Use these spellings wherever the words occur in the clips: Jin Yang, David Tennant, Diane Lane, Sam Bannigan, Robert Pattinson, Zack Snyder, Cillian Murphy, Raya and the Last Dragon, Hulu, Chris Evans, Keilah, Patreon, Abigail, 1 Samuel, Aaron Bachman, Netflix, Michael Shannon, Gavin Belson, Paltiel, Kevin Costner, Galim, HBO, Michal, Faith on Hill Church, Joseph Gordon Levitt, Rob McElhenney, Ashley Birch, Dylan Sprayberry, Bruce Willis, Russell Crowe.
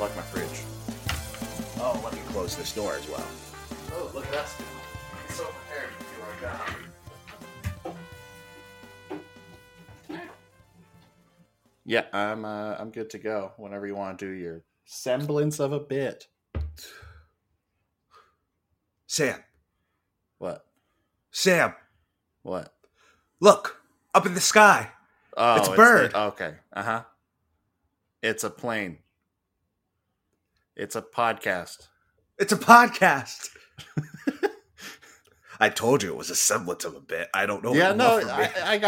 unplug my fridge. Oh, let me close this door as well. Oh, look at us. I'm so prepared to do our job. Yeah, I'm good to go whenever you want to do your semblance of a bit. Sam. What? Sam. What? Look, up in the sky. Oh, it's a bird. Okay. Uh-huh. It's a plane. It's a podcast. It's a podcast. I told you it was a semblance of a bit. I don't know. Yeah, no, I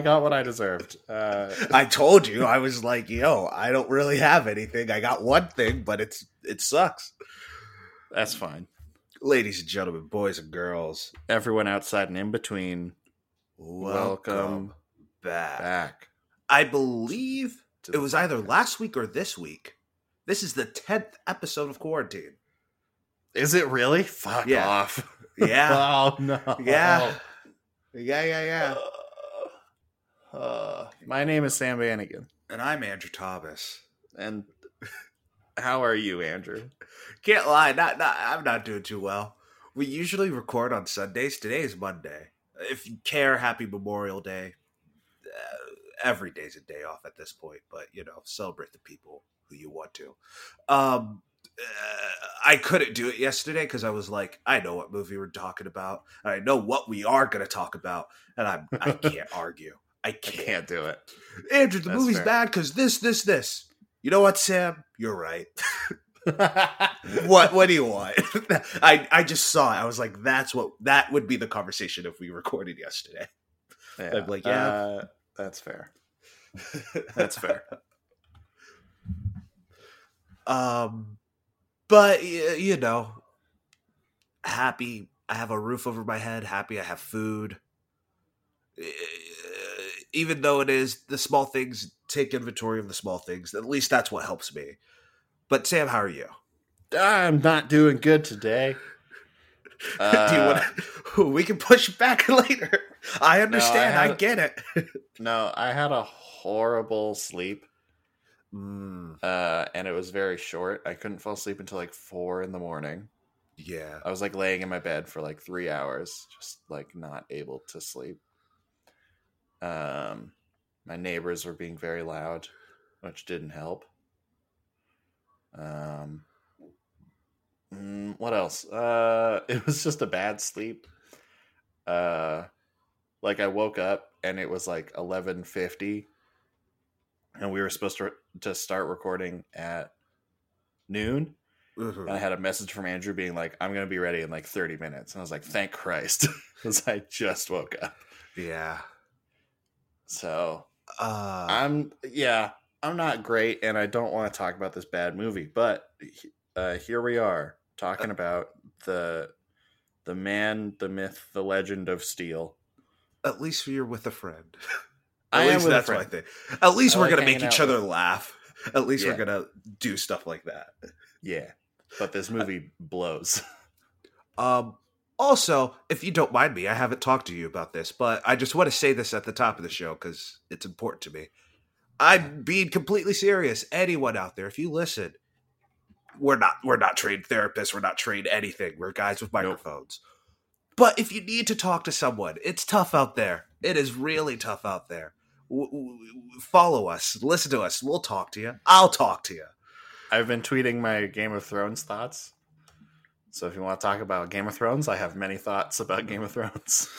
got what I deserved. I told you. I was like, yo, I don't really have anything. I got one thing, but it sucks. That's fine. Ladies and gentlemen, boys and girls, everyone outside and in between, welcome back. I believe it was either last week or this week. This is the 10th episode of Quarantine. Is it really? Fuck off. Yeah. Oh, no. Yeah. My name is Sam Bannigan. And I'm Andrew Thomas. And how are you, Andrew? Can't lie. I'm not doing too well. We usually record on Sundays. Today is Monday. If you care, happy Memorial Day. Every day's a day off at this point. But, celebrate the people who you want to. I couldn't do it yesterday because I was like, I know what movie we're talking about. I know what we are going to talk about. And I can't argue. I can't do it. Andrew, the movie's bad because this. You know what, Sam? You're right. What do you want? I just saw it. I was like, that would be the conversation if we recorded yesterday. Yeah. I'm like, yeah. That's fair. That's fair. But, happy I have a roof over my head, happy I have food. Even though it is the small things, take inventory of the small things. At least that's what helps me. But, Sam, how are you? I'm not doing good today. We can push back later. I understand. No, I get it. No, I had a horrible sleep. And it was very short. I couldn't fall asleep until like 4 a.m. Yeah, I was like laying in my bed for like 3 hours, just like not able to sleep. My neighbors were being very loud, which didn't help. What else? It was just a bad sleep. Like I woke up and it was like 11:50. And we were supposed to start recording at noon. Mm-hmm. And I had a message from Andrew being like, I'm going to be ready in like 30 minutes. And I was like, thank Christ. Because I just woke up. Yeah. So I'm not great. And I don't want to talk about this bad movie. But here we are talking about the man, the myth, the legend of Steel. At least you're with a friend. That's my thing. At least we're going to make each other laugh. At least we're going to do stuff like that. Yeah. But this movie blows. Also, if you don't mind me, I haven't talked to you about this, but I just want to say this at the top of the show because it's important to me. I'm being completely serious. Anyone out there, if you listen, we're not trained therapists. We're not trained anything. We're guys with microphones. Nope. But if you need to talk to someone, it's tough out there. It is really tough out there. Follow us. Listen to us. We'll talk to you. I'll talk to you. I've been tweeting my Game of Thrones thoughts. So if you want to talk about Game of Thrones, I have many thoughts about Game of Thrones.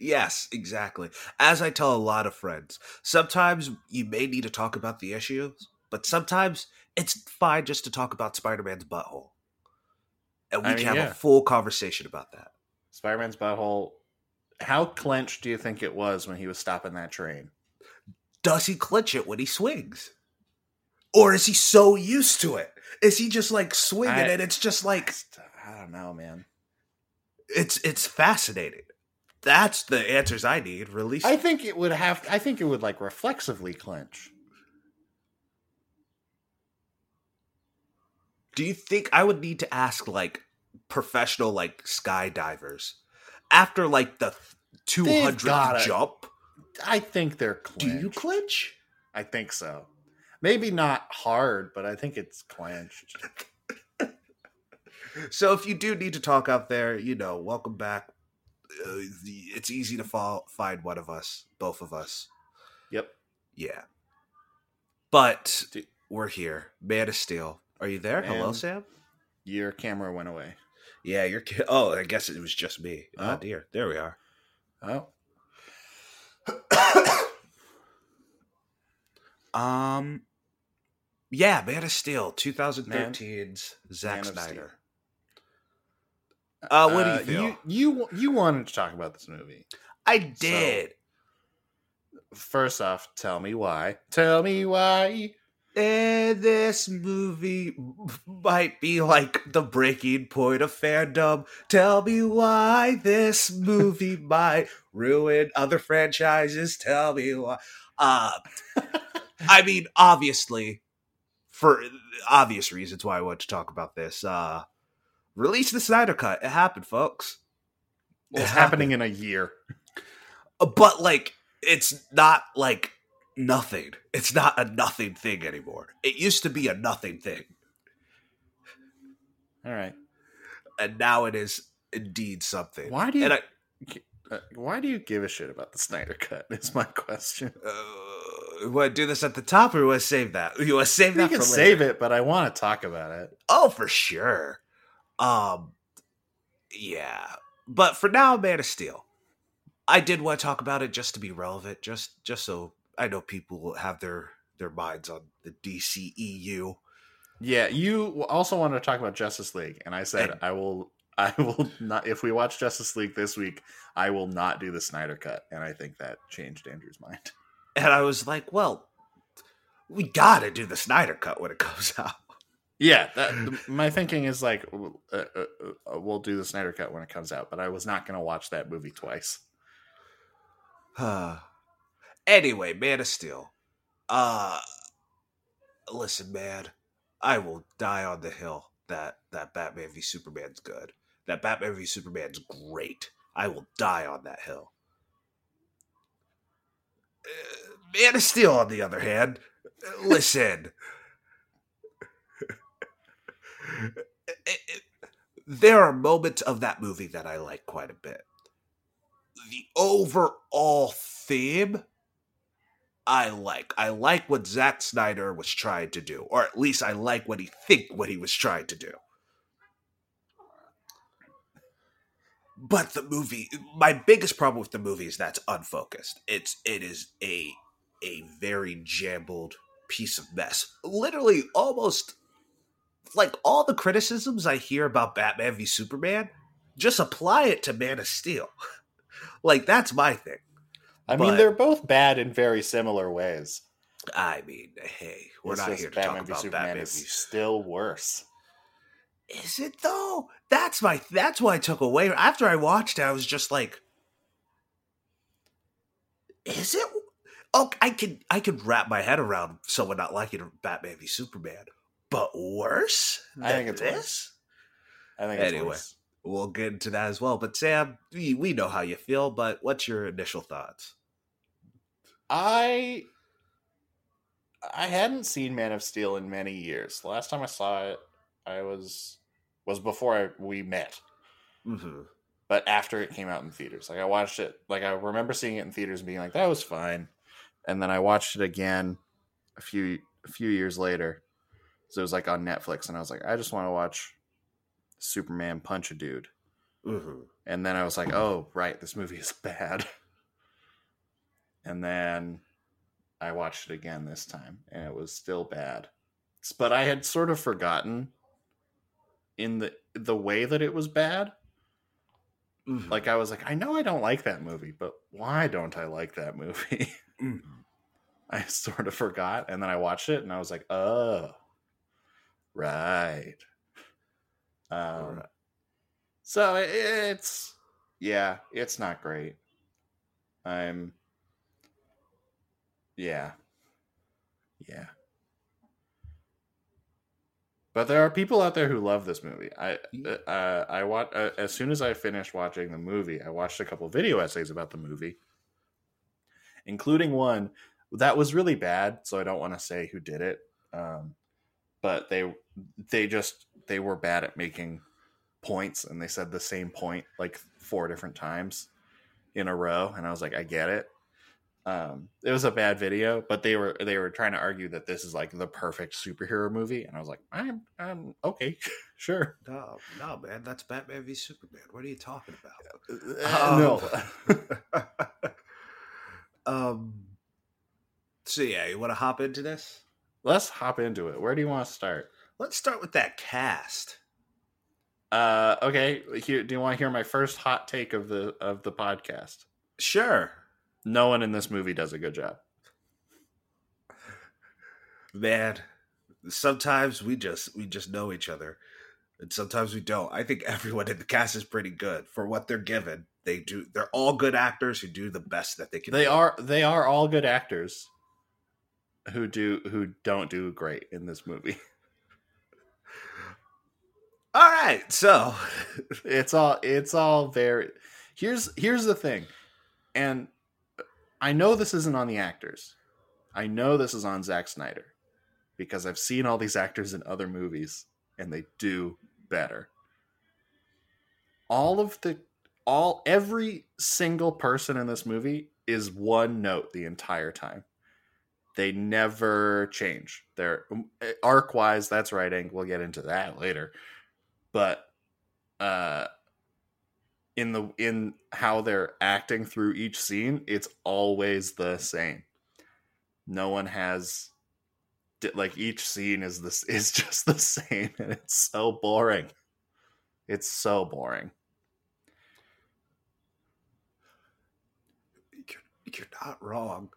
Yes, exactly. As I tell a lot of friends, sometimes you may need to talk about the issues, but sometimes it's fine just to talk about Spider-Man's butthole. And we can have a full conversation about that. Spider-Man's butthole. How clenched do you think it was when he was stopping that train? Does he clench it when he swings? Or is he so used to it? Is he just like swinging and it's just like... I don't know, man. It's fascinating. That's the answers I need. Release. I think it would like reflexively clench. Do you think I would need to ask like professional like skydivers after like the 200th jump? I think they're clenched. Do you clinch? I think so. Maybe not hard, but I think it's clenched. So if you do need to talk out there, you know, welcome back. It's easy to find one of us, both of us. Yep. Yeah. But we're here. Man of Steel. Are you there? Man, hello, Sam? Your camera went away. Yeah, your oh, I guess it was just me. Oh, dear. There we are. Oh. Yeah, Man of Steel, 2013's Zack Snyder. What do you feel? You wanted to talk about this movie. I did. So, first off, tell me why. Tell me why. And this movie might be like the breaking point of fandom. Tell me why this movie might ruin other franchises. Tell me why. I mean, obviously, for obvious reasons why I want to talk about this. Release the Snyder Cut. It happened, folks. Well, it's happening in a year. But, like, it's not, like, nothing. It's not a nothing thing anymore. It used to be a nothing thing. All right. And now it is indeed something. Why do you... why do you give a shit about the Snyder Cut? Is my question. You want to do this at the top, or you want to save that? You want to save that for later? You can save it, but I want to talk about it. Oh, for sure. Yeah. But for now, Man of Steel. I did want to talk about it just to be relevant, just so I know people have their minds on the DCEU. Yeah, you also wanted to talk about Justice League, and I said I will not. If we watch Justice League this week, I will not do the Snyder Cut, and I think that changed Andrew's mind. And I was like, well, we gotta do the Snyder Cut when it comes out. Yeah, my thinking is like, we'll do the Snyder Cut when it comes out, but I was not going to watch that movie twice. Anyway, Man of Steel. Listen, man, I will die on the hill that Batman v Superman's good. That Batman v Superman's great. I will die on that hill. Man of Steel, on the other hand, listen, there are moments of that movie that I like quite a bit. The overall theme, I like. I like what Zack Snyder was trying to do, or at least I like what he was trying to do. But the movie, my biggest problem with the movie is that's unfocused. It is a very jumbled piece of mess. Literally, almost like all the criticisms I hear about Batman v Superman, just apply it to Man of Steel. Like, that's my thing. I mean, they're both bad in very similar ways. I mean, hey, we're not here to talk about Batman v Superman. Is still worse. Is it though? That's what I took away. After I watched it, I was just like, is it? Oh, I can wrap my head around someone not liking Batman v Superman, but worse than this? I think it's worse. We'll get into that as well. But Sam, we know how you feel, but what's your initial thoughts? I hadn't seen Man of Steel in many years. The last time I saw it, I was before we met, mm-hmm. But after it came out in theaters, like I watched it, like I remember seeing it in theaters and being like, that was fine. And then I watched it again a few years later. So it was like on Netflix and I was like, I just want to watch Superman punch a dude. Mm-hmm. And then I was like, oh, right. This movie is bad. And then I watched it again this time and it was still bad, but I had sort of forgotten in the way that it was bad. Mm-hmm. Like I was like, I know I don't like that movie, but why don't I like that movie? Mm-hmm. I sort of forgot. And then I watched it and I was like, oh, right. Right. So it's not great. Yeah. But there are people out there who love this movie. I watched, as soon as I finished watching the movie, I watched a couple video essays about the movie, including one that was really bad, so I don't want to say who did it. But they were bad at making points, and they said the same point like 4 different times in a row, and I was like, I get it. It was a bad video, but they were trying to argue that this is like the perfect superhero movie, and I was like, I'm okay, sure. No, man, that's Batman v Superman. What are you talking about? No. So yeah, you want to hop into this? Let's hop into it. Where do you want to start? Let's start with that cast. Okay. Here, do you want to hear my first hot take of the podcast? Sure. No one in this movie does a good job. Man, sometimes we just know each other, and sometimes we don't. I think everyone in the cast is pretty good for what they're given. They're all good actors who do the best that they can. They are all good actors who don't do great in this movie. All right, so it's all very. Here's the thing, and I know this isn't on the actors. I know this is on Zack Snyder, because I've seen all these actors in other movies and they do better. Every single person in this movie is one note the entire time. They never change. They're arc-wise, that's writing. We'll get into that later. But in how they're acting through each scene, it's always the same. No one has like each scene is just the same, and it's so boring. It's so boring. You're not wrong.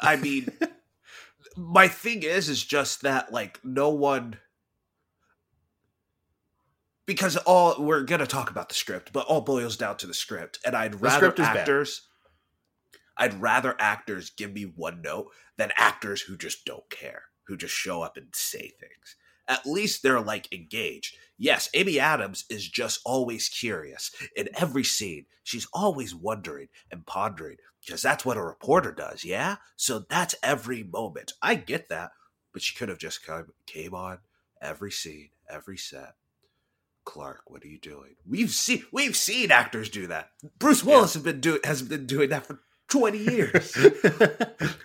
I mean, my thing is just that like no one. Because we're going to talk about the script, but all boils down to the script. And I'd rather actors give me one note than actors who just don't care, who just show up and say things. At least they're like engaged. Yes, Amy Adams is just always curious. In every scene, she's always wondering and pondering, because that's what a reporter does, yeah? So that's every moment. I get that, but she could have just came on every scene, every set. Clark, what are you doing? We've seen actors do that. Bruce Willis has been doing that for 20 years.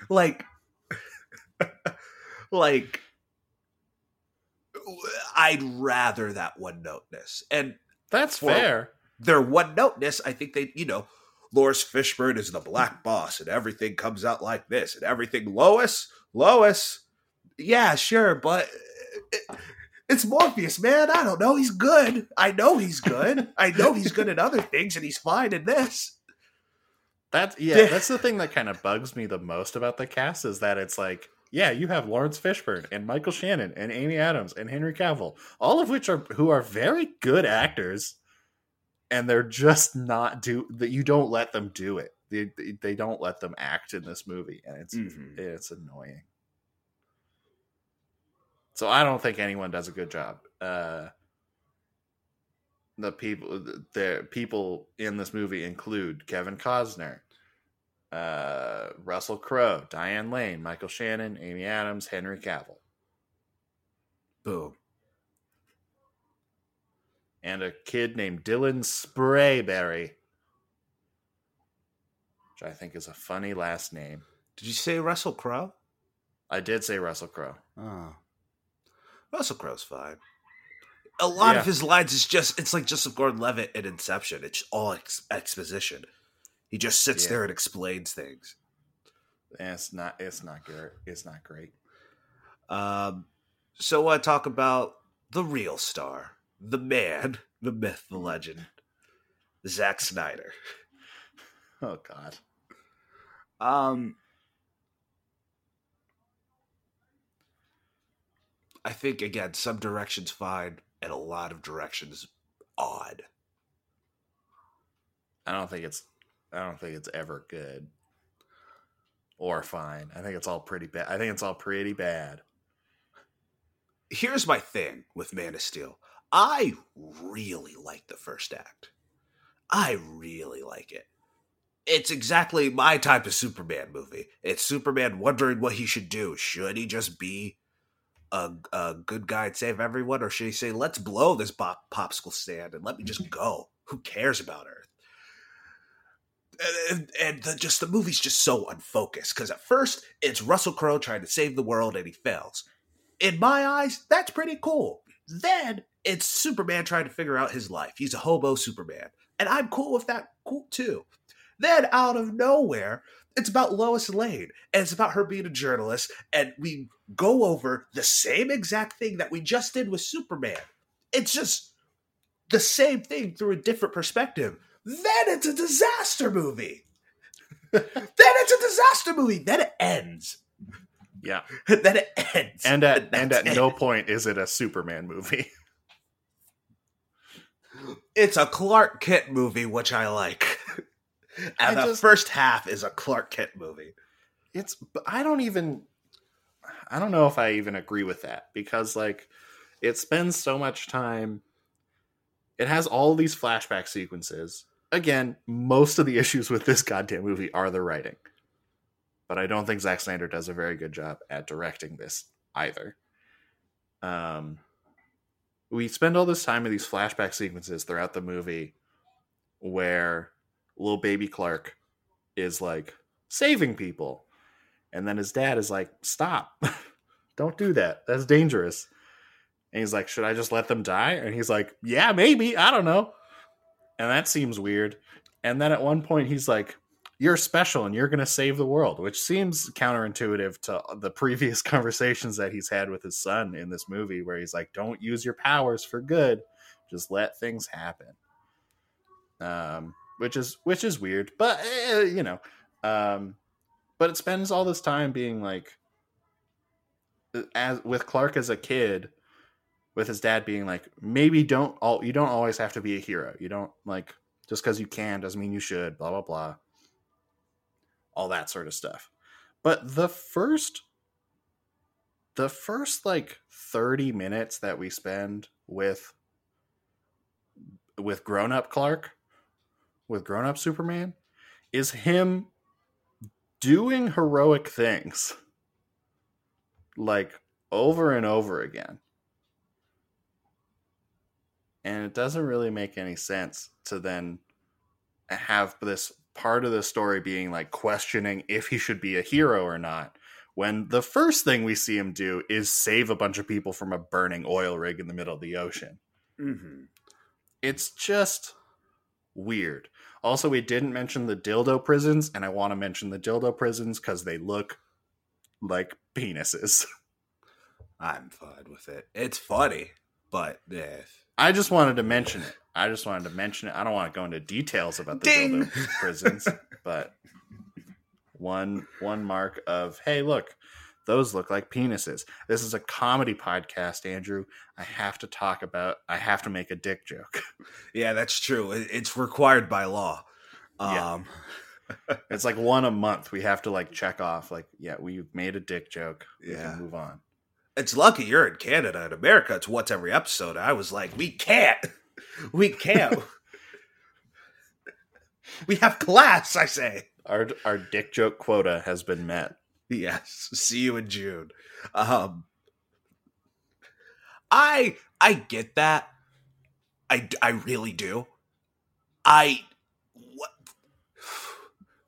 like I'd rather that one-noteness. And that's fair. Their one-noteness, I think they, Lawrence Fishburne is the black boss and everything comes out like this and everything. Lois. Yeah, sure, but it's Morpheus, man. I don't know. He's good. I know he's good. I know he's good at other things, and he's fine in this. That's the thing that kind of bugs me the most about the cast is that it's like, yeah, you have Lawrence Fishburne and Michael Shannon and Amy Adams and Henry Cavill, all of which are very good actors, and they're just not do that. You don't let them do it. They don't let them act in this movie, and it's annoying. So I don't think anyone does a good job. The people in this movie include Kevin Costner, Russell Crowe, Diane Lane, Michael Shannon, Amy Adams, Henry Cavill. Boom. And a kid named Dylan Sprayberry, which I think is a funny last name. Did you say Russell Crowe? I did say Russell Crowe. Oh. Russell Crowe's fine. A lot of his lines is it's like Joseph Gordon Levitt in Inception. It's all exposition. He just sits there and explains things. And it's not good. It's not great. So I want to talk about the real star, the man, the myth, the legend, Zack Snyder. Oh God. I think, again, some directions fine and a lot of directions odd. I don't think it's ever good or fine. I think it's all pretty bad. Here's my thing with Man of Steel. I really like the first act. I really like it. It's exactly my type of Superman movie. It's Superman wondering what he should do. Should he just be a good guy and save everyone, or should he say, let's blow this popsicle stand and let me just go? Who cares about Earth? And the movie's just so unfocused, because at first it's Russell Crowe trying to save the world and he fails. In my eyes, that's pretty cool. Then it's Superman trying to figure out his life. He's a hobo Superman, and I'm cool with that, cool too. Then out of nowhere, it's about Lois Lane, and it's about her being a journalist, and we go over the same exact thing that we just did with Superman. It's just the same thing through a different perspective. Then it's a disaster movie. Then it ends. Yeah. Then it ends. And at no point is it a Superman movie. It's a Clark Kent movie, which I like. And the first half is a Clark Kent movie. I don't know if I even agree with that, because like it spends so much time. It has all these flashback sequences. Again, most of the issues with this goddamn movie are the writing. But I don't think Zack Snyder does a very good job at directing this either. We spend all this time in these flashback sequences throughout the movie where little baby Clark is like saving people, and then his dad is like, stop, don't do that, that's dangerous. And he's like, should I just let them die? And he's like, yeah, maybe, I don't know. And that seems weird. And then at one point he's like, you're special and you're gonna save the world, which seems counterintuitive to the previous conversations that he's had with his son in this movie, where he's like, don't use your powers for good, just let things happen. Which is weird, but you know, but it spends all this time being like, as with Clark as a kid, with his dad being like, maybe you don't always have to be a hero. You don't, like, just because you can doesn't mean you should. Blah blah blah. All that sort of stuff. But the first like 30 minutes that we spend with grown up Clark, with grown-up Superman, is him doing heroic things, like, over and over again. And it doesn't really make any sense to then have this part of the story being, like, questioning if he should be a hero or not, when the first thing we see him do is save a bunch of people from a burning oil rig in the middle of the ocean. Mm-hmm. It's just weird. Also, we didn't mention the dildo prisons, and I want to mention the dildo prisons because they look like penises. I'm fine with it. It's funny, but I just wanted to mention it. I don't want to go into details about the dildo prisons, but one mark of, hey, look, those look like penises. This is a comedy podcast, Andrew. I have to make a dick joke. Yeah, that's true. It's required by law. Yeah. It's like one a month. We have to like check off, like, yeah, we've made a dick joke. We can move on. It's lucky you're in Canada. In America, it's once every episode. I was like, we can't. We have class, I say. Our dick joke quota has been met. Yes, see you in June. I get that. I really do.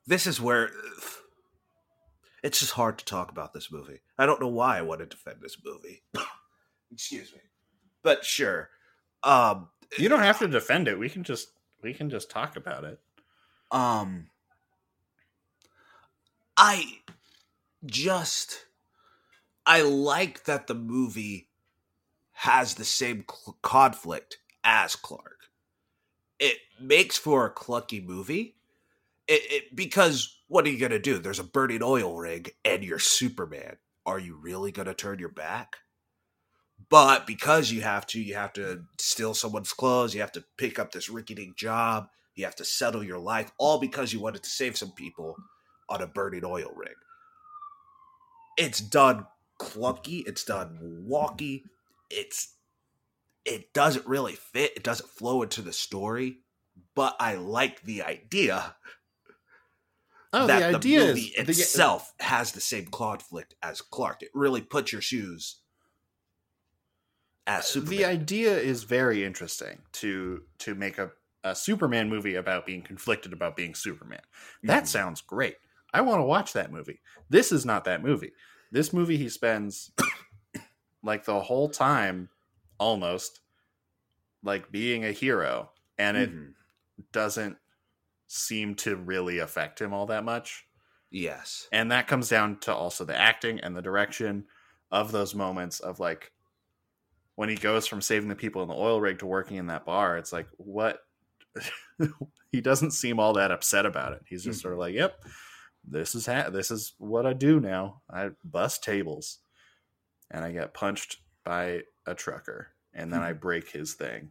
This is where it's just hard to talk about this movie. I don't know why I want to defend this movie. Excuse me. But sure. You don't have to defend it. We can just talk about it. I like that the movie has the same conflict as Clark. It makes for a clunky movie. Because what are you going to do? There's a burning oil rig and you're Superman. Are you really going to turn your back? But because you have to steal someone's clothes. You have to pick up this rickety job. You have to settle your life, all because you wanted to save some people on a burning oil rig. It's done clunky. It's done wonky. It doesn't really fit. It doesn't flow into the story. But I like the idea the movie itself has the same conflict as Clark. It really puts your shoes as Superman. The idea is very interesting to make a Superman movie about being conflicted about being Superman. That sounds great. I want to watch that movie. This is not that movie. This movie, he spends like the whole time almost like being a hero, and it doesn't seem to really affect him all that much. Yes. And that comes down to also the acting and the direction of those moments of like when he goes from saving the people in the oil rig to working in that bar, it's like, what? He doesn't seem all that upset about it. He's just sort of like, yep, this is what I do now. I bust tables and I get punched by a trucker and then I break his thing.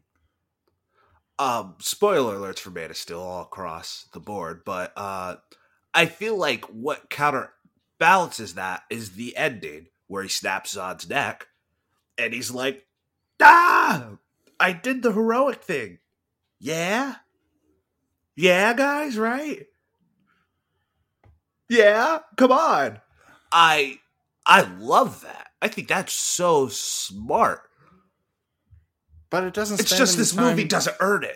Spoiler alerts for Man of Steel all across the board, but I feel like what counterbalances that is the ending where he snaps Zod's neck and he's like, ah, I did the heroic thing. Yeah? Yeah, guys, right? Yeah? Come on. I love that. I think that's so smart. But it doesn't. It's just this movie doesn't earn it.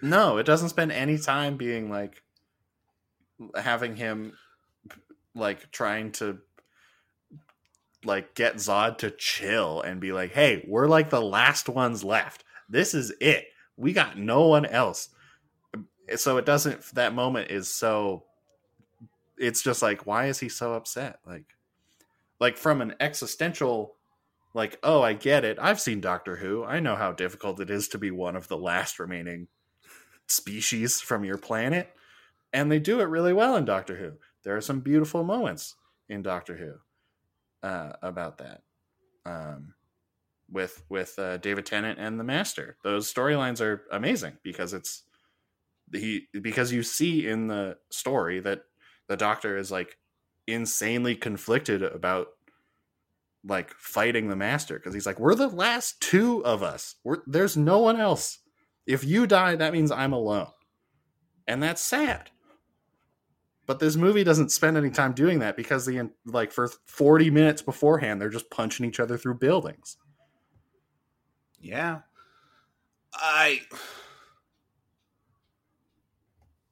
No, it doesn't spend any time being like having him like trying to like get Zod to chill and be like, "Hey, we're like the last ones left. This is it. We got no one else." So it doesn't. That moment is so. It's just like, why is he so upset? Like from an existential. Like, oh, I get it. I've seen Doctor Who. I know how difficult it is to be one of the last remaining species from your planet. And they do it really well in Doctor Who. There are some beautiful moments in Doctor Who about that. With David Tennant and the Master. Those storylines are amazing because because you see in the story that the Doctor is like insanely conflicted about like fighting the Master because he's like, we're the last two of us. There's no one else. If you die, that means I'm alone. And that's sad. But this movie doesn't spend any time doing that because for 40 minutes beforehand, they're just punching each other through buildings. Yeah.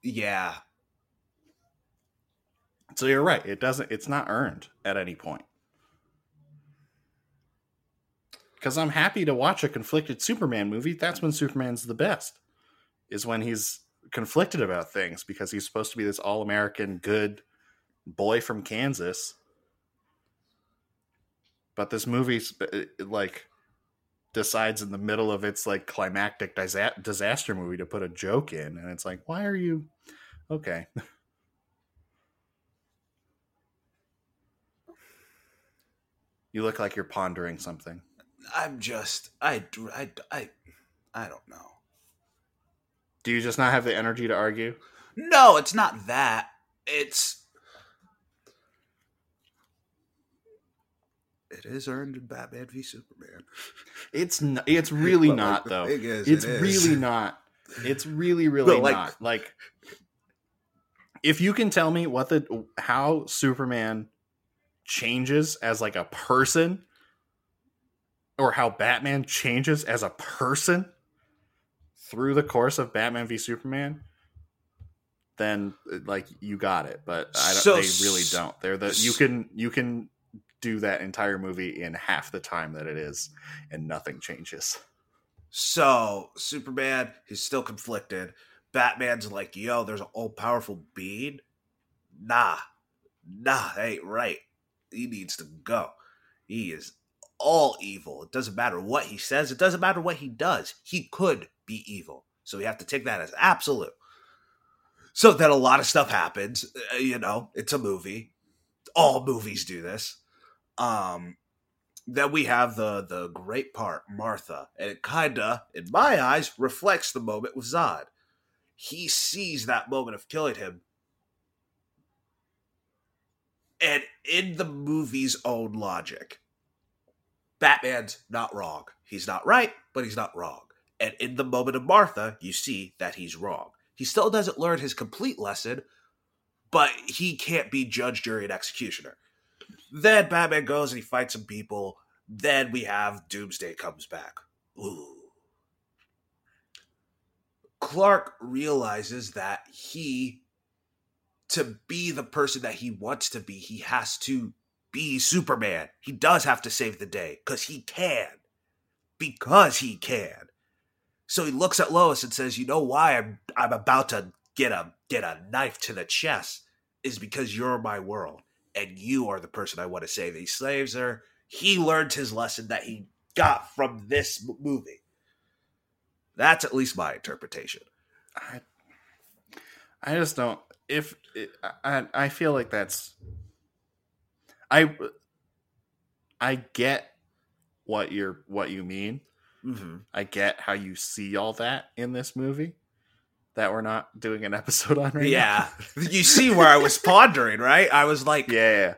Yeah. So you're right. It's not earned at any point. Because I'm happy to watch a conflicted Superman movie. That's when Superman's the best, is when he's conflicted about things because he's supposed to be this all-American good boy from Kansas. But this movie like decides in the middle of its like climactic disaster movie to put a joke in. And it's like, why are you? Okay. You look like you're pondering something. I'm just, I don't know. Do you just not have the energy to argue? No, it's not that. It is earned in Batman v Superman. It's really not, though. It's really not. Like, if you can tell me how Superman changes as like a person, or how Batman changes as a person through the course of Batman v Superman, then like you got it. But they really don't. You can do that entire movie in half the time that it is, and nothing changes. So Superman, he's still conflicted. Batman's like, yo, there's an all-powerful being. Nah, that ain't right. He needs to go. He is all evil. It doesn't matter what he says. It doesn't matter what he does. He could be evil. So we have to take that as absolute. So then a lot of stuff happens. It's a movie. All movies do this. Then we have the great part, Martha. And it kind of, in my eyes, reflects the moment with Zod. He sees that moment of killing him. And in the movie's own logic, Batman's not wrong. He's not right, but he's not wrong. And in the moment of Martha, you see that he's wrong. He still doesn't learn his complete lesson, but he can't be judge, jury, and executioner. Then Batman goes and he fights some people. Then we have Doomsday comes back. Ooh. Clark realizes that he, to be the person that he wants to be, he has to be Superman. He does have to save the day because he can. Because he can. So he looks at Lois and says, you know why I'm about to get a knife to the chest is because you're my world and you are the person I want to save. He slaves her. He learned his lesson that he got from this movie. That's at least my interpretation. I just don't. I feel like that's. I get what you mean. Mm-hmm. I get how you see all that in this movie that we're not doing an episode on right now. You see where I was pondering, right? I was like, yeah.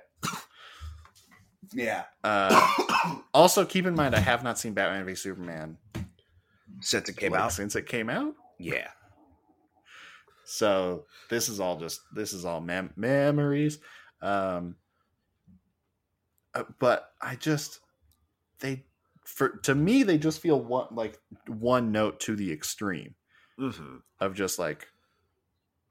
Also, keep in mind, I have not seen Batman v Superman since it came out. Yeah. So this is all memories. But I just they just feel one note to the extreme. Mm-hmm. Of just like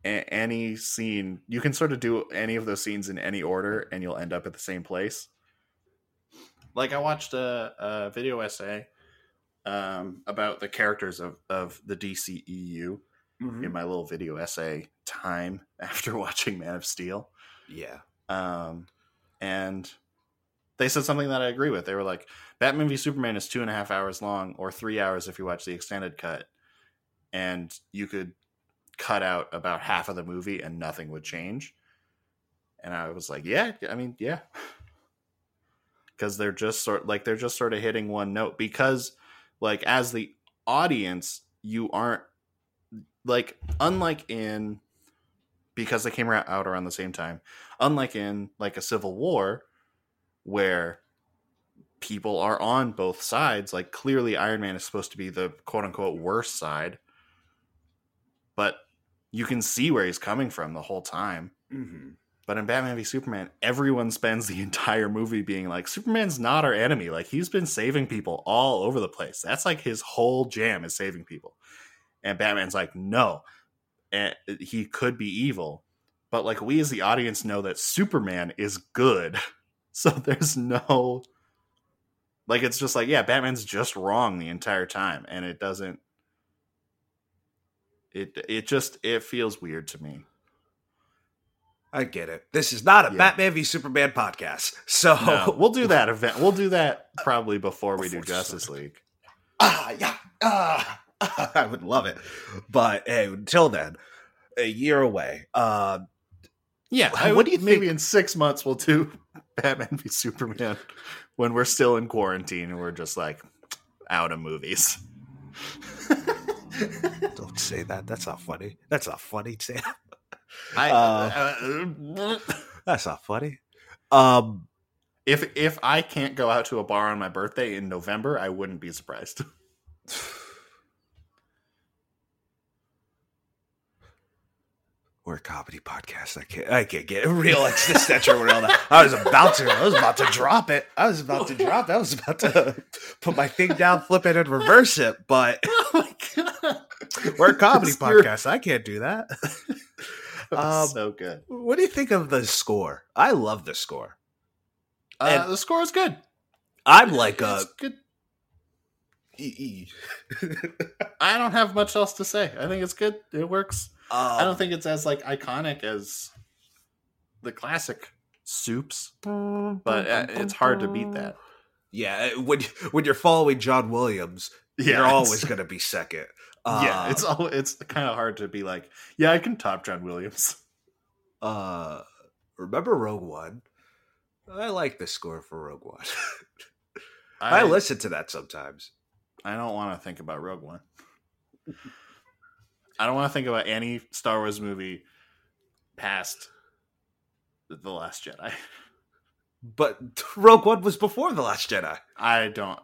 any scene, you can sort of do any of those scenes in any order and you'll end up at the same place. Like I watched a video essay about the characters of the DCEU in my little video essay time after watching Man of Steel. Yeah. And they said something that I agree with. They were like, Batman v Superman is 2.5 hours long, or 3 hours if you watch the extended cut. And you could cut out about half of the movie and nothing would change. And I was like, yeah. Because they're just sort of hitting one note. Because like as the audience, you aren't like, because they came out around the same time, unlike in like a Civil War where people are on both sides. Like clearly Iron Man is supposed to be the quote unquote worst side, but you can see where he's coming from the whole time. Mm-hmm. But in Batman v Superman, everyone spends the entire movie being like, Superman's not our enemy. Like he's been saving people all over the place. That's like his whole jam is saving people. And Batman's like, no, and he could be evil. But like we as the audience know that Superman is good. So there's no, like, it's just like, yeah, Batman's just wrong the entire time. And it doesn't, it feels weird to me. I get it. This is not a Batman v Superman podcast. So no, we'll do that event. We'll do that probably before we do Justice League. I would love it. But hey, until then, a year away. What do you think? Maybe in 6 months we'll do Batman v Superman when we're still in quarantine and we're just like out of movies. Don't say that. That's not funny. That's not funny, Sam. That's not funny. If I can't go out to a bar on my birthday in November, I wouldn't be surprised. We're a comedy podcast. I can't get it. Real existential real. I was about to drop it. I was about to put my thing down, flip it, and reverse it. But oh my God. We're a comedy podcast. I can't do that. So good. What do you think of the score? I love the score. The score is good. I'm like it's good. I don't have much else to say. I think it's good. It works. I don't think it's as like iconic as the classic Supes, but it's hard to beat that. Yeah, when you're following John Williams, you're always going to be second. It's kind of hard to be like, yeah, I can top John Williams. Remember Rogue One? I like the score for Rogue One. I listen to that sometimes. I don't want to think about Rogue One. I don't want to think about any Star Wars movie past The Last Jedi. But Rogue One was before The Last Jedi. I don't.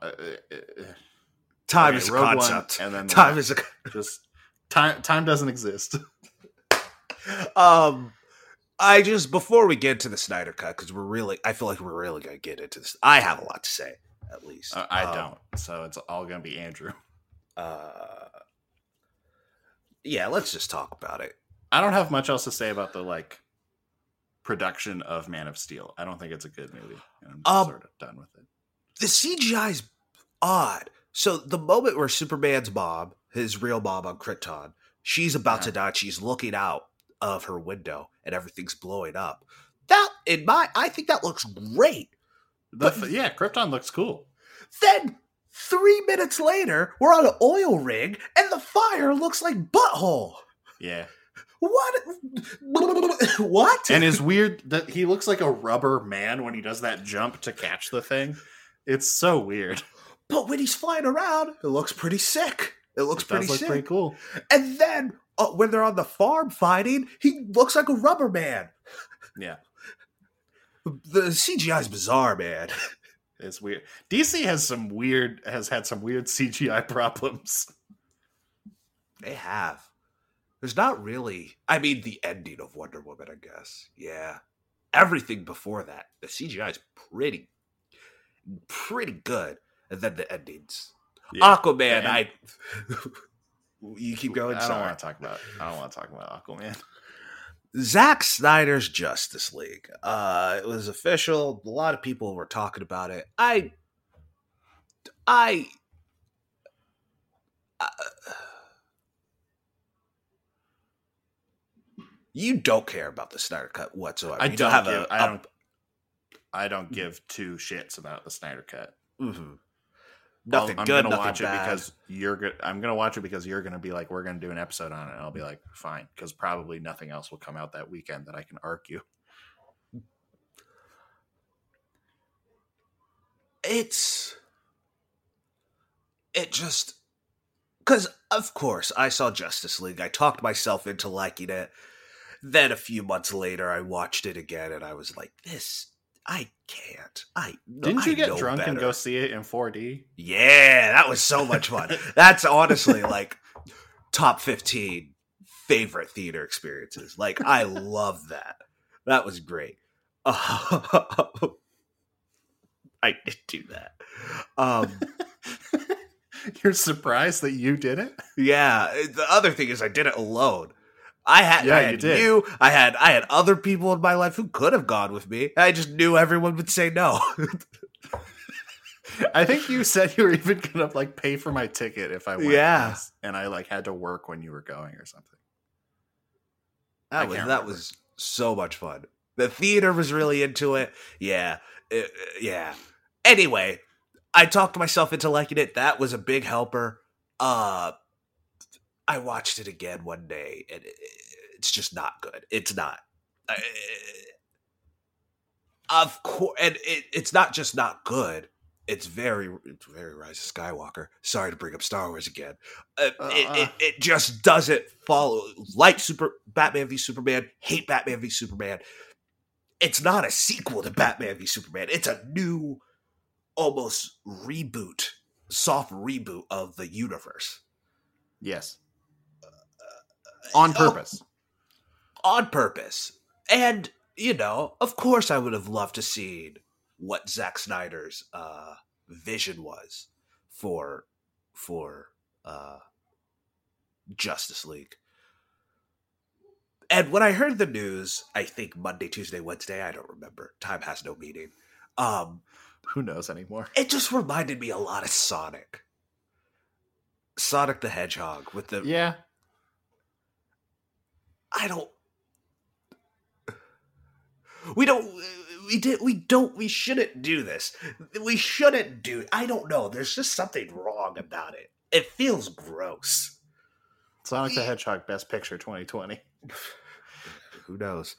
Time is a concept. And then time is just time. Time doesn't exist. I just, before we get to the Snyder Cut, because I feel like we're really going to get into this. I have a lot to say, at least. I don't. So it's all going to be Andrew. Yeah, let's just talk about it. I don't have much else to say about the, production of Man of Steel. I don't think it's a good movie. And I'm sort of done with it. The CGI's odd. So the moment where Superman's mom, his real mom on Krypton, she's about to die. She's looking out of her window and everything's blowing up. I think that looks great. Yeah, Krypton looks cool. Then 3 minutes later, we're on an oil rig and the fire looks like butthole. Yeah. What? And it's weird that he looks like a rubber man when he does that jump to catch the thing. It's so weird. But when he's flying around, it looks pretty sick. Pretty cool. And then when they're on the farm fighting, he looks like a rubber man. Yeah. The CGI is bizarre, man. It's weird. DC has had some weird CGI problems. They have. There's not really... I mean, the ending of Wonder Woman, I guess. Yeah. Everything before that, the CGI is pretty good. And then the endings. Yeah. Aquaman, You keep going. I don't want to talk about Aquaman. Zack Snyder's Justice League. It was official. A lot of people were talking about it. You don't care about the Snyder Cut whatsoever. I don't give two shits about the Snyder Cut. Mm-hmm. I'm gonna watch it because you're gonna be like, we're gonna do an episode on it, and I'll be like, fine, because probably nothing else will come out that weekend that I can argue. Because of course I saw Justice League, I talked myself into liking it. Then a few months later, I watched it again, and I was like, this. I can't. Didn't you get drunk and go see it in 4D? Yeah, that was so much fun. That's honestly top 15 favorite theater experiences. I love that. That was great. I did do that. You're surprised that you did it? Yeah. The other thing is I did it alone. I had other people in my life who could have gone with me. I just knew everyone would say no. I think you said you were even gonna pay for my ticket if I went. Yeah, and I had to work when you were going or something. That was so much fun. The theater was really into it. Yeah, yeah. Anyway, I talked myself into liking it. That was a big helper. I watched it again one day, and it's just not good. It's not. Of course, and it's not just not good. It's very Rise of Skywalker. Sorry to bring up Star Wars again. It just doesn't follow. Like Batman v Superman, hate Batman v Superman. It's not a sequel to Batman v Superman. It's a new, almost reboot, soft reboot of the universe. Yes. On purpose. On purpose. And, of course I would have loved to see what Zack Snyder's vision was for Justice League. And when I heard the news, I think Monday, Tuesday, Wednesday, I don't remember. Time has no meaning. Who knows anymore? It just reminded me a lot of Sonic the Hedgehog with the... Yeah. We shouldn't do this. We shouldn't do... I don't know. There's just something wrong about it. It feels gross. Sonic the Hedgehog, Best Picture 2020. Who knows?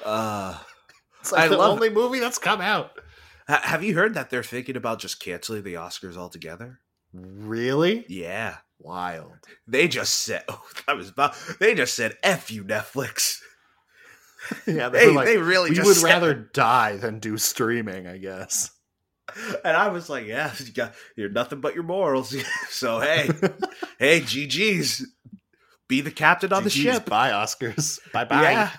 It's the only movie that's come out. Have you heard that they're thinking about just canceling the Oscars altogether? Really? Yeah. Wild. They just said F you, Netflix. Yeah, they really just would rather die than do streaming, I guess. And I was like, yeah, you're nothing but your morals. So hey, GG's. Be the captain on the ship. Bye, Oscars. Bye bye. Yeah.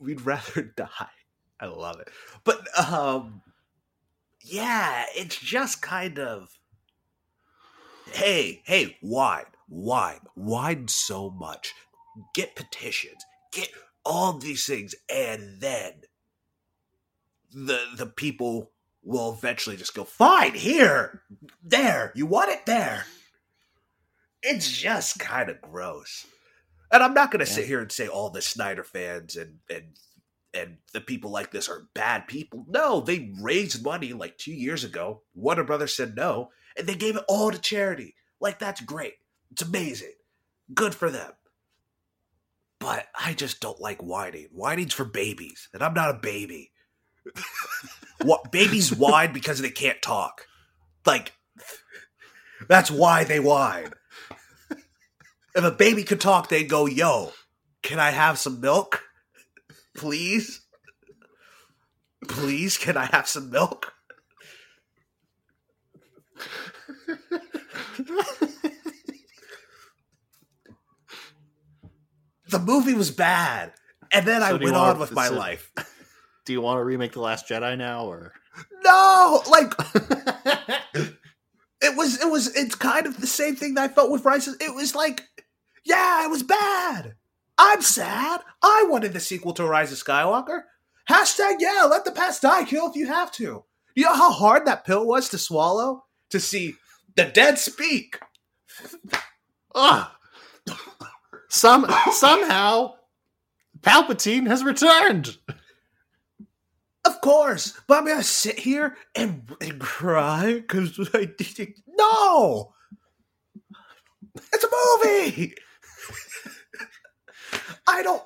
we'd rather die. I love it. But yeah, it's just kind of hey, wide so much. Get petitions, get all these things, and then the people will eventually just go, fine, here, there, you want it there. It's just kind of gross. And I'm not going to sit here and say all the Snyder fans and the people like this are bad people. No, they raised money like 2 years ago. Warner Brothers said no, and they gave it all to charity. Like, that's great. It's amazing. Good for them. But I just don't like whining. Whining's for babies, and I'm not a baby. What, babies whine because they can't talk. Like, that's why they whine. If a baby could talk, they'd go, yo, can I have some milk? Please? Please, can I have some milk? The movie was bad, and then I went on with my life. Do you want to remake The Last Jedi now, or no? Like, it was. It's kind of the same thing that I felt with Rise. It was like, yeah, it was bad. I'm sad. I wanted the sequel to Rise of Skywalker. Hashtag yeah. Let the past die. Kill if you have to. You know how hard that pill was to swallow to see the dead speak. Ugh. Somehow, Palpatine has returned. Of course, but I'm gonna sit here and cry because I didn't. No, it's a movie. I don't.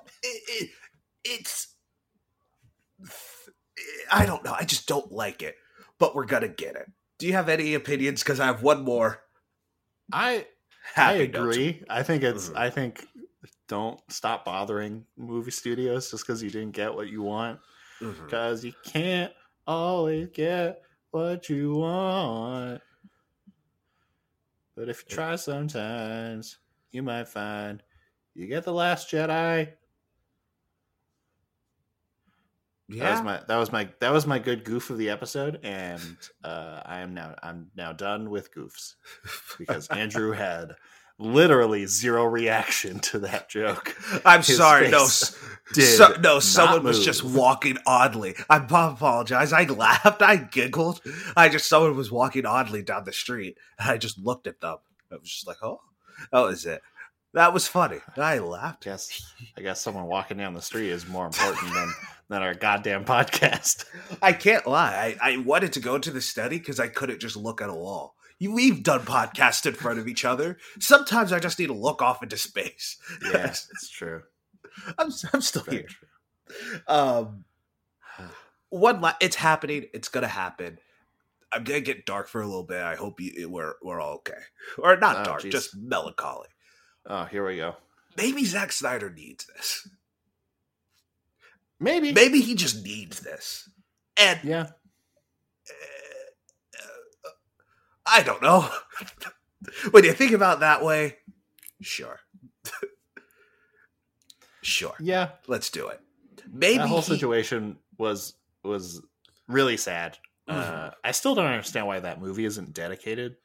I don't know. I just don't like it. But we're gonna get it. Do you have any opinions? Because I have one more. I agree. Notes. I think it's. I think don't stop bothering movie studios just because you didn't get what you want. Because you can't always get what you want. But if you try sometimes, you might find you get The Last Jedi. Yeah. That was my good goof of the episode, and I'm now done with goofs because Andrew had literally zero reaction to that joke. I'm his sorry. No, someone was just walking oddly. I apologize. I laughed. I giggled. Someone was walking oddly down the street. And I just looked at them. I was just like, oh, that was it. That was funny. I laughed. I guess someone walking down the street is more important than our goddamn podcast. I can't lie. I wanted to go to the study because I couldn't just look at a wall. We've done podcasts in front of each other. Sometimes I just need to look off into space. Yeah, that's true. I'm still here. True. It's happening. It's gonna happen. I'm gonna get dark for a little bit. I hope we're all okay, or not dark, geez. Just melancholy. Oh, here we go. Maybe Zack Snyder needs this. Maybe he just needs this. And yeah. I don't know. When you think about it that way, sure. Sure. Yeah. Let's do it. Maybe the whole situation was really sad. I still don't understand why that movie isn't dedicated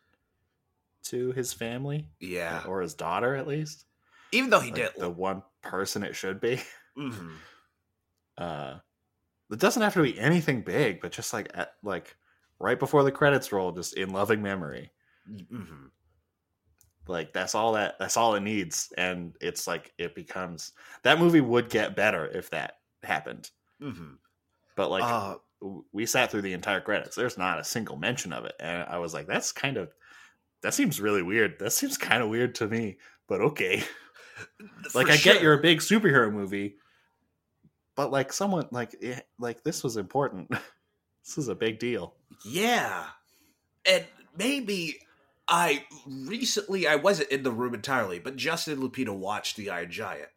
to his family. Yeah. Or his daughter, at least. Even though he did. The one person it should be. Mm-hmm. It doesn't have to be anything big, but just like right before the credits roll, just in loving memory. Mm-hmm. Like that's all it needs. And it's like, it becomes, that movie would get better if that happened. Mm-hmm. But like we sat through the entire credits. There's not a single mention of it. And I was like, that seems really weird. That seems kind of weird to me, but okay. Like, I get you're a big superhero movie, but like someone like this was important. This is a big deal. Yeah. And maybe I wasn't in the room entirely, but Justin Lupita watched The Iron Giant.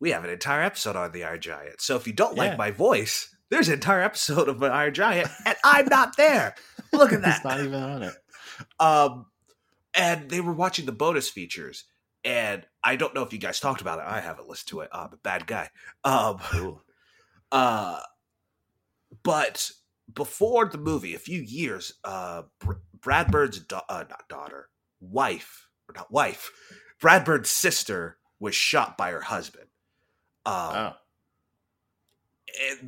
We have an entire episode on The Iron Giant. So if you don't like my voice, there's an entire episode of The Iron Giant, and I'm not there. Look at that. It's not even on it. And they were watching the bonus features, and I don't know if you guys talked about it. I haven't listened to it. I'm a bad guy. But before the movie, a few years, Brad Bird's wife, Brad Bird's sister was shot by her husband. And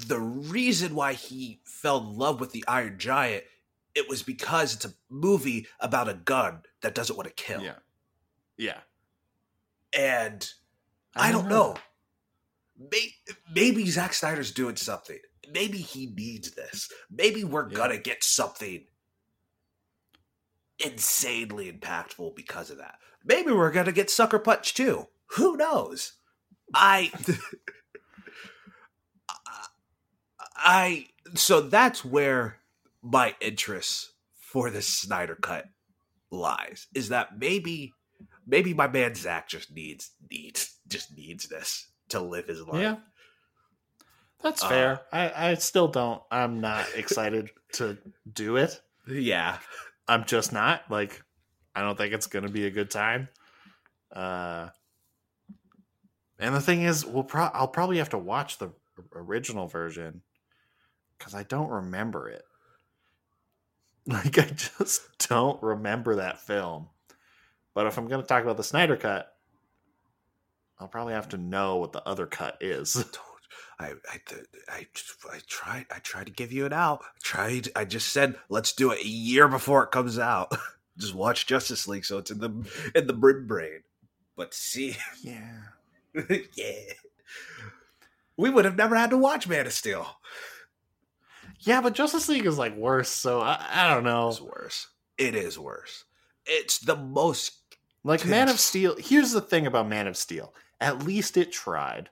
the reason why he fell in love with the Iron Giant, it was because it's a movie about a gun that doesn't want to kill. Yeah. Yeah. And I don't know. Maybe Zack Snyder's doing something. Maybe he needs this. Maybe we're gonna get something insanely impactful because of that. Maybe we're gonna get Sucker Punch too. Who knows? So that's where my interest for this Snyder Cut lies, is that maybe my man Zach just needs this to live his life. Yeah, that's fair. I still don't. I'm not excited to do it. Yeah, I'm just not. Like, I don't think it's gonna be a good time. And the thing is, I'll probably have to watch the original version because I don't remember it. Like, I just don't remember that film. But if I'm going to talk about the Snyder Cut, I'll probably have to know what the other cut is. I tried to give you it out. I just said, let's do it a year before it comes out. Just watch Justice League so it's in the brain. But see. Yeah. Yeah. We would have never had to watch Man of Steel. Yeah, but Justice League is like worse, so I don't know. It's worse. It is worse. It's the most... Like, Man of Steel... Here's the thing about Man of Steel. At least it tried.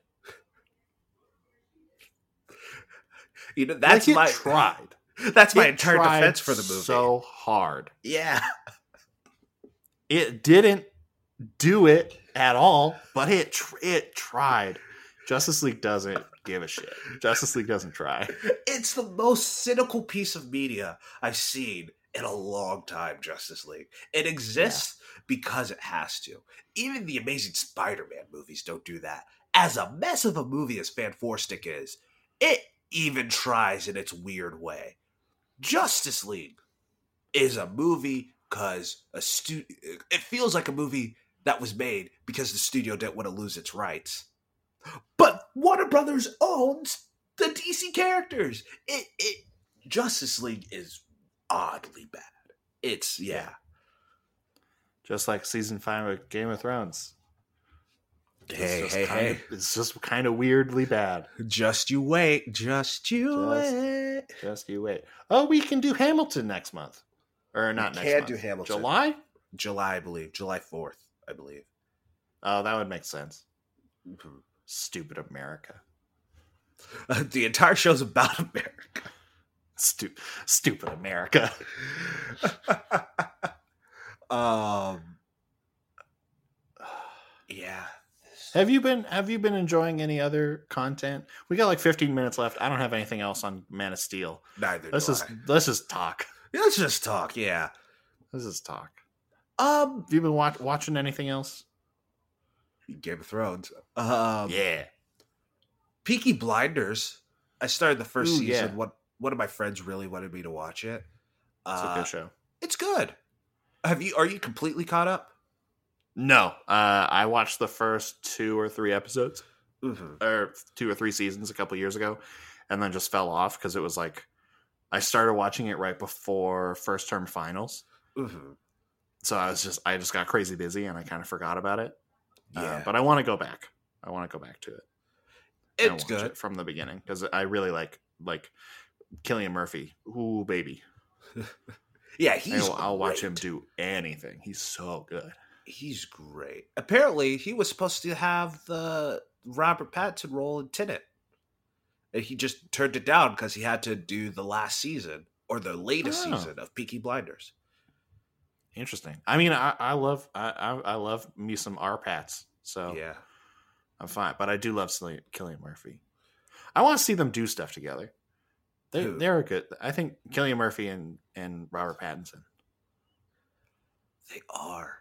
You know, that's like tried. That's my entire defense for the movie. So hard. Yeah. It didn't do it at all, but it tried. Justice League doesn't give a shit. Justice League doesn't try. It's the most cynical piece of media I've seen in a long time, Justice League. It exists because it has to. Even the Amazing Spider-Man movies don't do that. As a mess of a movie as Fanforstic is, it even tries in its weird way. Justice League is a movie because it feels like a movie that was made because the studio didn't want to lose its rights. But Warner Brothers owns the DC characters. Justice League is oddly bad. It's just like season 5 of Game of Thrones. It's just kind of weirdly bad. Just you wait. Oh, we can do Hamilton next month, or not next month. We can do Hamilton. July, I believe. July 4th, I believe. Oh, that would make sense. Mm-hmm. Stupid America. The entire show's about America. Stupid America. Yeah. Have you been enjoying any other content? We got like 15 minutes left. I don't have anything else on Man of Steel. Neither. Let's just talk. Let's just talk. Yeah. Let's just talk. Have you been watching anything else? Game of Thrones. Peaky Blinders. I started the first season. Yeah. One of my friends really wanted me to watch it. It's a good show. It's good. Are you completely caught up? No. I watched the first 2 or 3 episodes. Mm-hmm. Or 2 or 3 seasons a couple years ago. And then just fell off because it was like... I started watching it right before first term finals. Mm-hmm. So I just got crazy busy and I kind of forgot about it. Yeah. But I want to go back. I want to go back to it. It's good it from the beginning because I really like Cillian Murphy. Ooh, baby. Yeah, he's. I'll watch him do anything. He's so good. He's great. Apparently, he was supposed to have the Robert Pattinson role in Tenet, and he just turned it down because he had to do the last season or the latest season of Peaky Blinders. Interesting. I mean, I love me some R-Pats, so yeah, I'm fine. But I do love Cillian Murphy. I want to see them do stuff together. They're good. I think Cillian Murphy and Robert Pattinson. They are.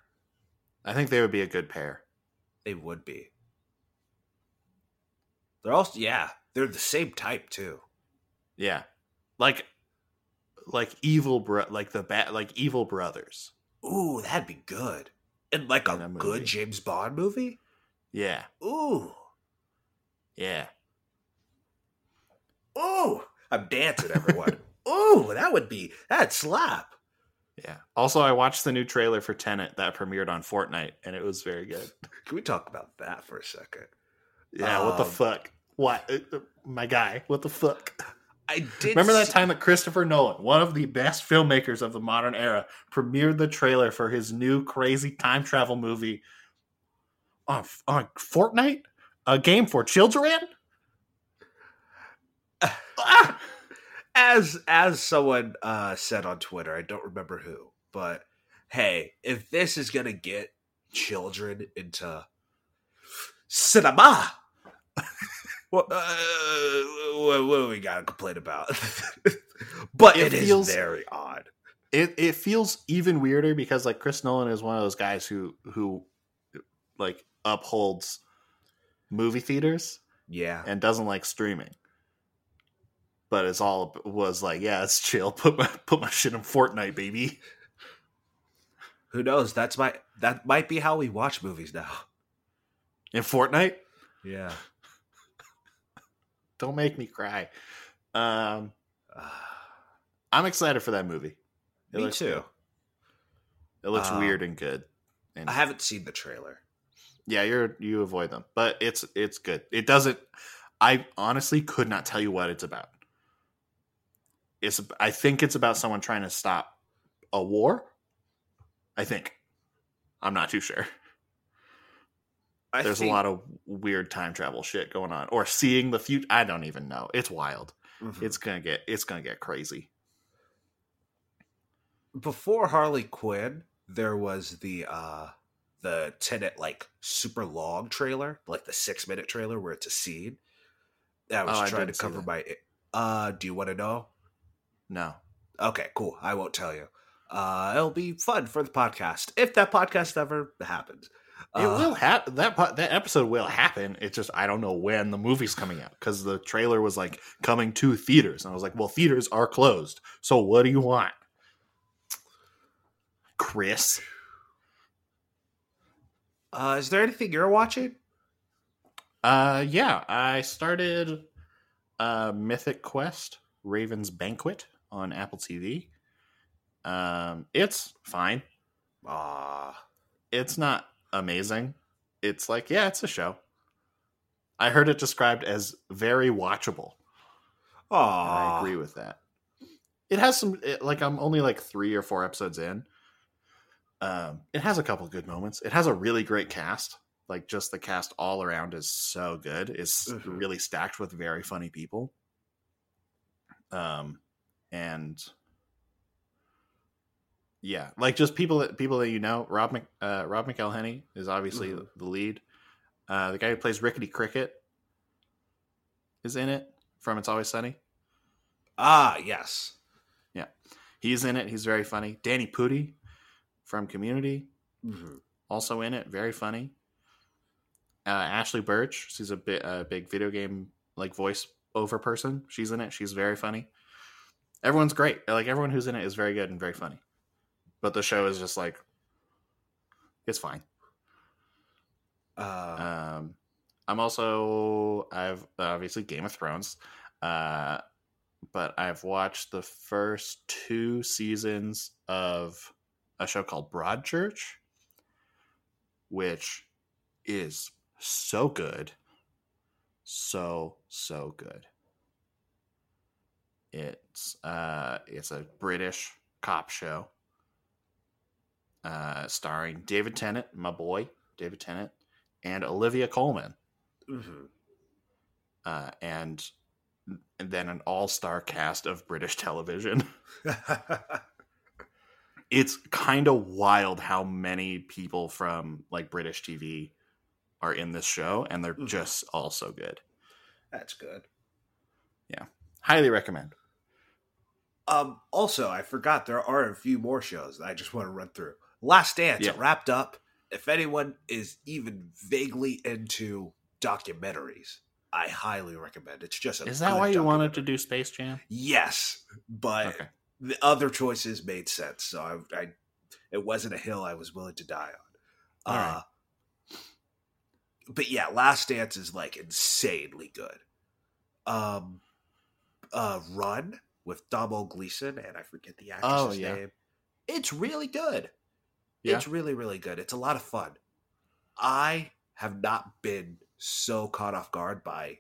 I think they would be a good pair. They would be. They're also they're the same type too. Yeah, like evil brothers. Ooh, that'd be good. And like a good James Bond movie. Yeah. Ooh. Yeah. Ooh, I'm dancing, everyone. Ooh, that'd slap. Yeah. Also, I watched the new trailer for Tenet that premiered on Fortnite, and it was very good. Can we talk about that for a second? Yeah. What the fuck? What? My guy. What the fuck? Remember that time that Christopher Nolan, one of the best filmmakers of the modern era, premiered the trailer for his new crazy time travel movie on Fortnite, a game for children? As someone said on Twitter, I don't remember who, but hey, if this is going to get children into cinema, what do we got to complain about? But it feels very odd. It feels even weirder because like Chris Nolan is one of those guys who like upholds movie theaters, yeah, and doesn't like streaming. But it's all was like, yeah, it's chill. Put my shit in Fortnite, baby. Who knows? That might be how we watch movies now. In Fortnite? Yeah. Don't make me cry. I'm excited for that movie. Me too. It looks weird and good. And I haven't seen the trailer. Yeah, you avoid them, but it's good. It doesn't. I honestly could not tell you what it's about. I think it's about someone trying to stop a war. I think. I'm not too sure. There's a lot of weird time travel shit going on, or seeing the future. I don't even know. It's wild. Mm-hmm. It's gonna get crazy. Before Harley Quinn, there was the Tenet like super long trailer, like the 6-minute trailer where it's a scene. I was trying to cover my. Do you want to know? No. Okay, cool. I won't tell you. It'll be fun for the podcast if that podcast ever happens. It will happen. That episode will happen. It's just I don't know when the movie's coming out because the trailer was like coming to theaters, and I was like, well, theaters are closed. So what do you want, Chris? Is there anything you're watching? Yeah, I started Mythic Quest: Raven's Banquet on Apple TV. It's fine. It's not amazing. It's like, yeah, it's a show. I heard it described as very watchable. I agree with that. It has some, like, I'm only like 3 or 4 episodes in. It has a couple of good moments. It has a really great cast. Like, just the cast all around is so good. It's really stacked with very funny people. And yeah, like just people that you know. Rob McElhenney is obviously the lead. The guy who plays Rickety Cricket is in it from It's Always Sunny. Ah, yes. Yeah. He's in it. He's very funny. Danny Pudi from Community also in it. Very funny. Ashley Birch. She's a big video game like voice over person. She's in it. She's very funny. Everyone's great. Like everyone who's in it is very good and very funny. But the show is just like, it's fine. I've obviously Game of Thrones, but I've watched the first 2 seasons of a show called Broadchurch, which is so good. So good. It's a British cop show, starring David Tennant, my boy, David Tennant, and Olivia Coleman, and then an all-star cast of British television. It's kind of wild how many people from like British TV are in this show, and they're just all so good. That's good. Yeah. Highly recommend. Also, I forgot there are a few more shows that I just want to run through. Last Dance, It wrapped up. If anyone is even vaguely into documentaries, I highly recommend. It's just a Is that why you wanted to do Space Jam? Yes, but okay. The other choices made sense, so it wasn't a hill I was willing to die on. All right. But yeah, Last Dance is like insanely good. Run with Domhnall Gleeson and I forget the actress's name. It's really good. Yeah. It's really, really good. It's a lot of fun. I have not been so caught off guard by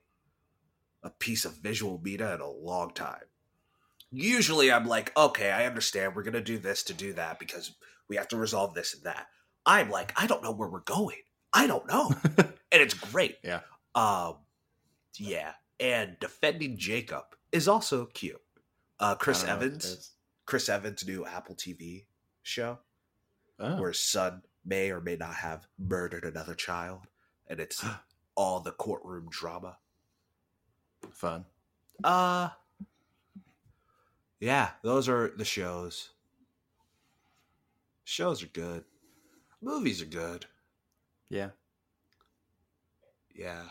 a piece of visual media in a long time. Usually I'm like, okay, I understand. We're going to do this to do that because we have to resolve this and that. I'm like, I don't know where we're going. I don't know. And it's great. Yeah. Yeah. And Defending Jacob is also cute. Chris Evans' new Apple TV show where his son may or may not have murdered another child. And it's all the courtroom drama. Fun. Yeah, those are the shows. Shows are good. Movies are good. Yeah. Yeah. I'm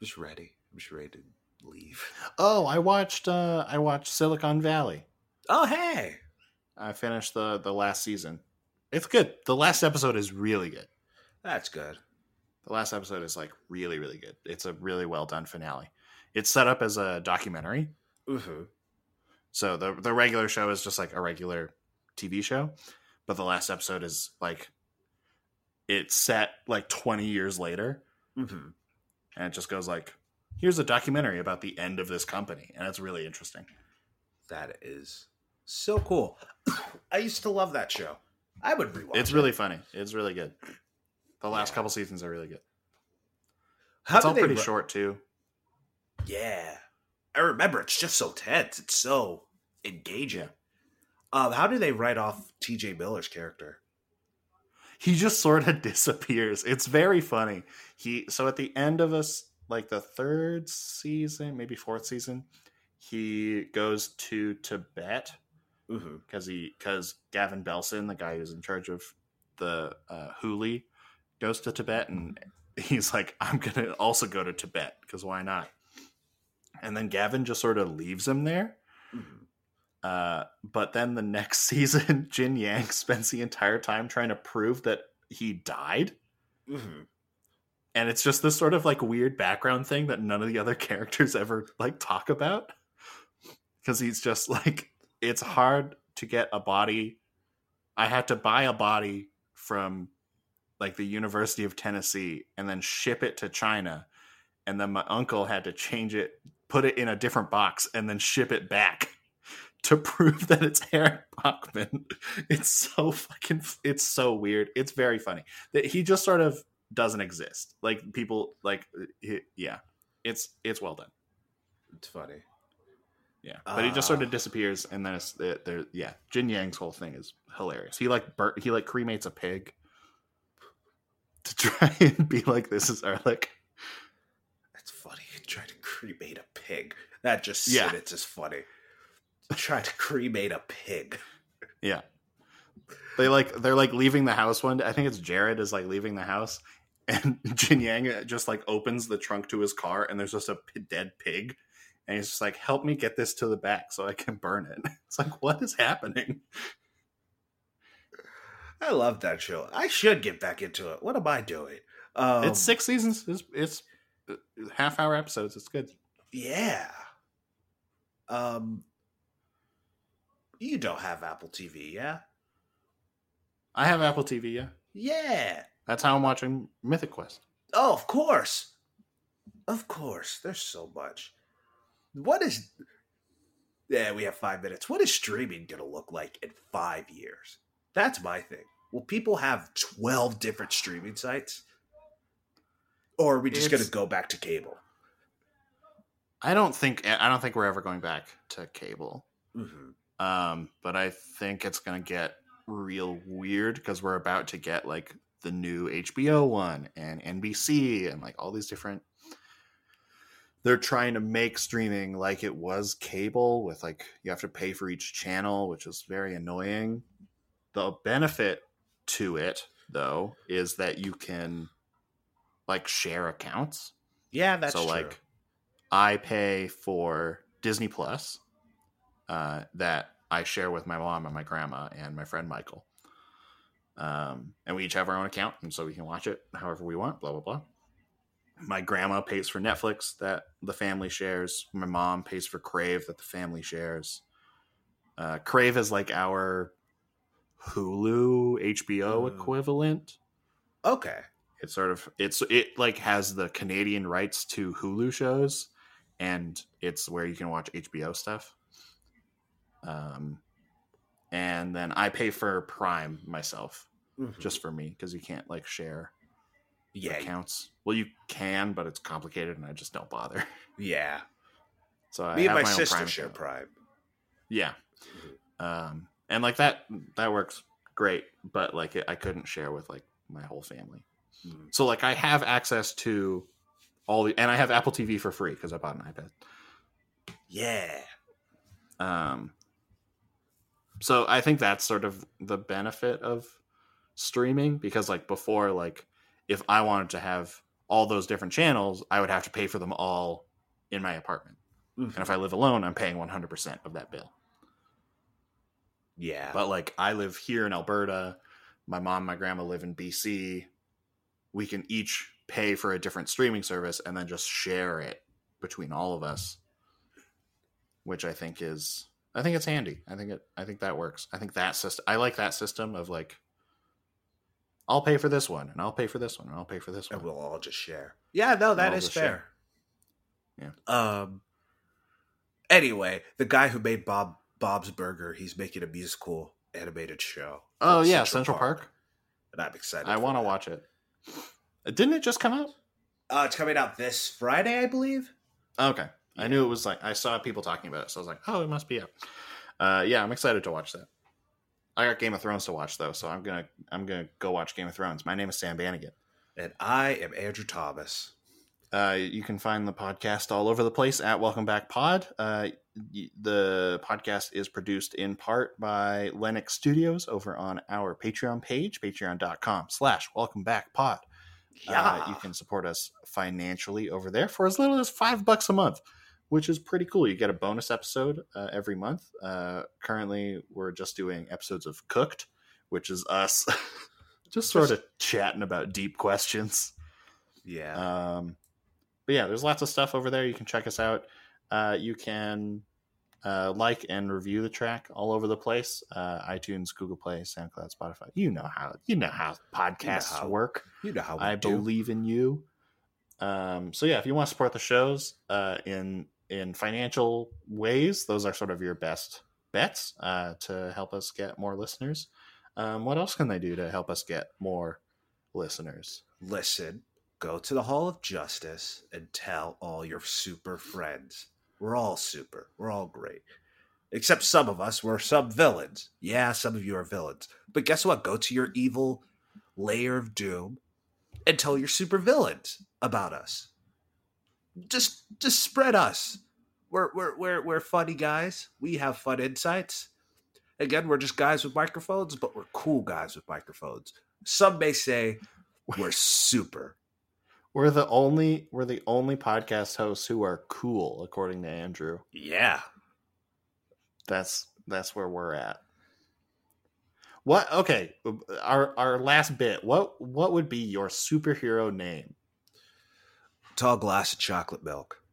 just ready to leave. Oh, I watched Silicon Valley. Oh, hey. I finished the last season. It's good. The last episode is really good. That's good. The last episode is like really, really good. It's a really well done finale. It's set up as a documentary. Mm-hmm. So the regular show is just like a regular TV show. But the last episode is like, it's set like 20 years later. Mm-hmm. And it just goes like, here's a documentary about the end of this company. And it's really interesting. That is so cool. I used to love that show. I would rewatch it. It's really funny. It's really good. The last couple seasons are really good. It's all pretty short, too. Yeah. I remember. It's just so tense. It's so engaging. Yeah. How do they write off T.J. Miller's character? He just sort of disappears. It's very funny. So at the end of us, like the third season, maybe fourth season, he goes to Tibet because Gavin Belson, the guy who's in charge of the Huli, goes to Tibet, and he's like, I'm gonna also go to Tibet because why not? And then Gavin just sort of leaves him there. But then the next season, Jin Yang spends the entire time trying to prove that he died. And it's just this sort of like weird background thing that none of the other characters ever like talk about, because he's just like, it's hard to get a body. I had to buy a body from like the University of Tennessee and then ship it to China. And then my uncle had to change it, put it in a different box and then ship it back to prove that it's Aaron Bachman. It's so weird. It's very funny that he just sort of doesn't exist. Like people like, yeah, it's well done. It's funny. Yeah. But he just sort of disappears. And then Jin Yang's whole thing is hilarious. He cremates a pig to try and be like, this is Erlich. That's funny. Try to cremate a pig. That just sentence is funny. Try to cremate a pig. Yeah. They're leaving the house one day. I think it's Jared is like leaving the house, and Jin Yang just like opens the trunk to his car and there's just a dead pig. And he's just like, help me get this to the back so I can burn it. It's like, what is happening? I love that show. I should get back into it. What am I doing? It's 6 seasons. It's half-hour episodes. It's good. Yeah. You don't have Apple TV, yeah? I have Apple TV, yeah. Yeah. That's how I'm watching Mythic Quest. Oh, of course. Of course. There's so much. We have 5 minutes. What is streaming going to look like in 5 years? That's my thing. Will people have 12 different streaming sites? Or are we just going to go back to cable? I don't think we're ever going back to cable. Mm-hmm. But I think it's going to get real weird because we're about to get like the new HBO one and NBC and like all these different. They're trying to make streaming like it was cable with like you have to pay for each channel, which is very annoying. The benefit to it, though, is that you can like share accounts. Yeah, that's true. So like I pay for Disney Plus that I share with my mom and my grandma and my friend Michael. And we each have our own account, and so we can watch it however we want, blah, blah, blah. My grandma pays for Netflix that the family shares. My mom pays for Crave that the family shares. Crave is like our Hulu, HBO equivalent. Okay. It's sort of, it like has the Canadian rights to Hulu shows, and it's where you can watch HBO stuff. And then I pay for Prime myself, just for me, because you can't like share accounts. Well, you can, but it's complicated, and I just don't bother. Yeah. So I me have and my sister Prime share account. Prime. Yeah. And like that works great, but like I couldn't share with like my whole family. Mm-hmm. So like I have access to all the, and I have Apple TV for free because I bought an iPad. Yeah. So I think that's sort of the benefit of streaming, because like before, like if I wanted to have all those different channels, I would have to pay for them all in my apartment. Mm-hmm. And if I live alone, I'm paying 100% of that bill. Yeah. But like I live here in Alberta, my mom and my grandma live in BC. We can each pay for a different streaming service and then just share it between all of us, which I think it's handy. I think that works. I think that system, I like that system of like, I'll pay for this one, and I'll pay for this one, and I'll pay for this one. And we'll all just share. Yeah, no, that is fair. Share. Yeah. Anyway, the guy who made Bob's Burger, he's making a musical animated show. Oh yeah, Central Park. And I'm excited. I want to watch it. Didn't it just come out? It's coming out this Friday, I believe. Okay. Yeah. I knew it was like, I saw people talking about it, so I was like, oh, it must be out. Yeah, I'm excited to watch that. I got Game of Thrones to watch though, so I'm gonna go watch Game of Thrones. My name is Sam Bannigan, and I am Andrew Thomas. You can find the podcast all over the place at Welcome Back Pod. The podcast is produced in part by Lennox Studios over on our Patreon page, patreon.com/welcomebackpod. Yeah, you can support us financially over there for as little as $5 a month, which is pretty cool. You get a bonus episode every month. Currently, we're just doing episodes of Cooked, which is us just sort of chatting about deep questions. Yeah. But yeah, there's lots of stuff over there. You can check us out. You can like and review the track all over the place. iTunes, Google Play, SoundCloud, Spotify. You know how podcasts work. You know how I believe in you. So yeah, if you want to support the shows in financial ways, those are sort of your best bets to help us get more listeners. What else can they do to help us get more listeners? Listen, go to the Hall of Justice and tell all your super friends. We're all super. We're all great. Except some of us were some villains. Yeah, some of you are villains. But guess what? Go to your evil layer of doom and tell your super villains about us. Just spread us. We're funny guys. We have fun insights. Again, we're just guys with microphones, but we're cool guys with microphones. Some may say we're super. We're the only podcast hosts who are cool, according to Andrew. Yeah. That's where we're at. What? Okay. Our last bit. What would be your superhero name? Tall glass of chocolate milk.